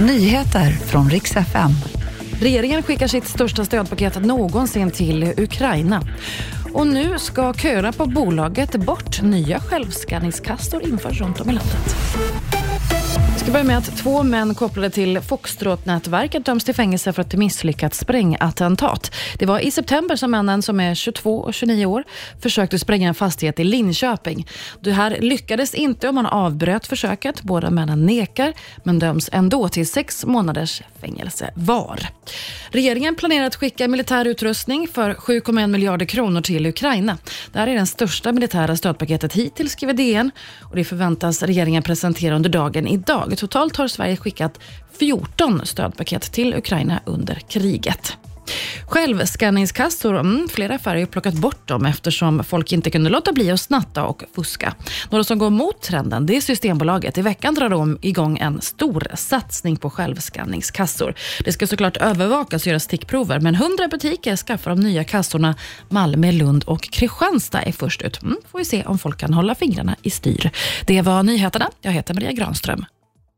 Nyheter från Riks-FM. Regeringen skickar sitt största stödpaket någonsin till Ukraina. Och nu ska köra på bolaget bort. Nya självskanningskastor införs runt om i landet. Vi ska börja med att 2 män kopplade till Foxtrot-nätverket döms till fängelse för ett misslyckat sprängattentat. Det var i september som männen, som är 22 och 29 år, försökte spränga en fastighet i Linköping. Det här lyckades inte och man avbröt försöket. Båda männen nekar men döms ändå till 6 månaders fängelse var. Regeringen planerar att skicka militär utrustning för 7,1 miljarder kronor till Ukraina. Det här är den största militära stödpaketet hittills, skriver DN. Och det förväntas regeringen presentera under dagen idag. Totalt har Sverige skickat 14 stödpaket till Ukraina under kriget. Självskanningskassor, flera affärer har plockat bort dem eftersom folk inte kunde låta bli att snatta och fuska. Några som går mot trenden, det är Systembolaget. I veckan drar de igång en stor satsning på självskanningskassor. Det ska såklart övervakas och göras stickprover, men 100 butiker skaffar de nya kassorna. Malmö, Lund och Kristianstad är först ut. Får vi se om folk kan hålla fingrarna i styr. Det var nyheterna. Jag heter Maria Granström.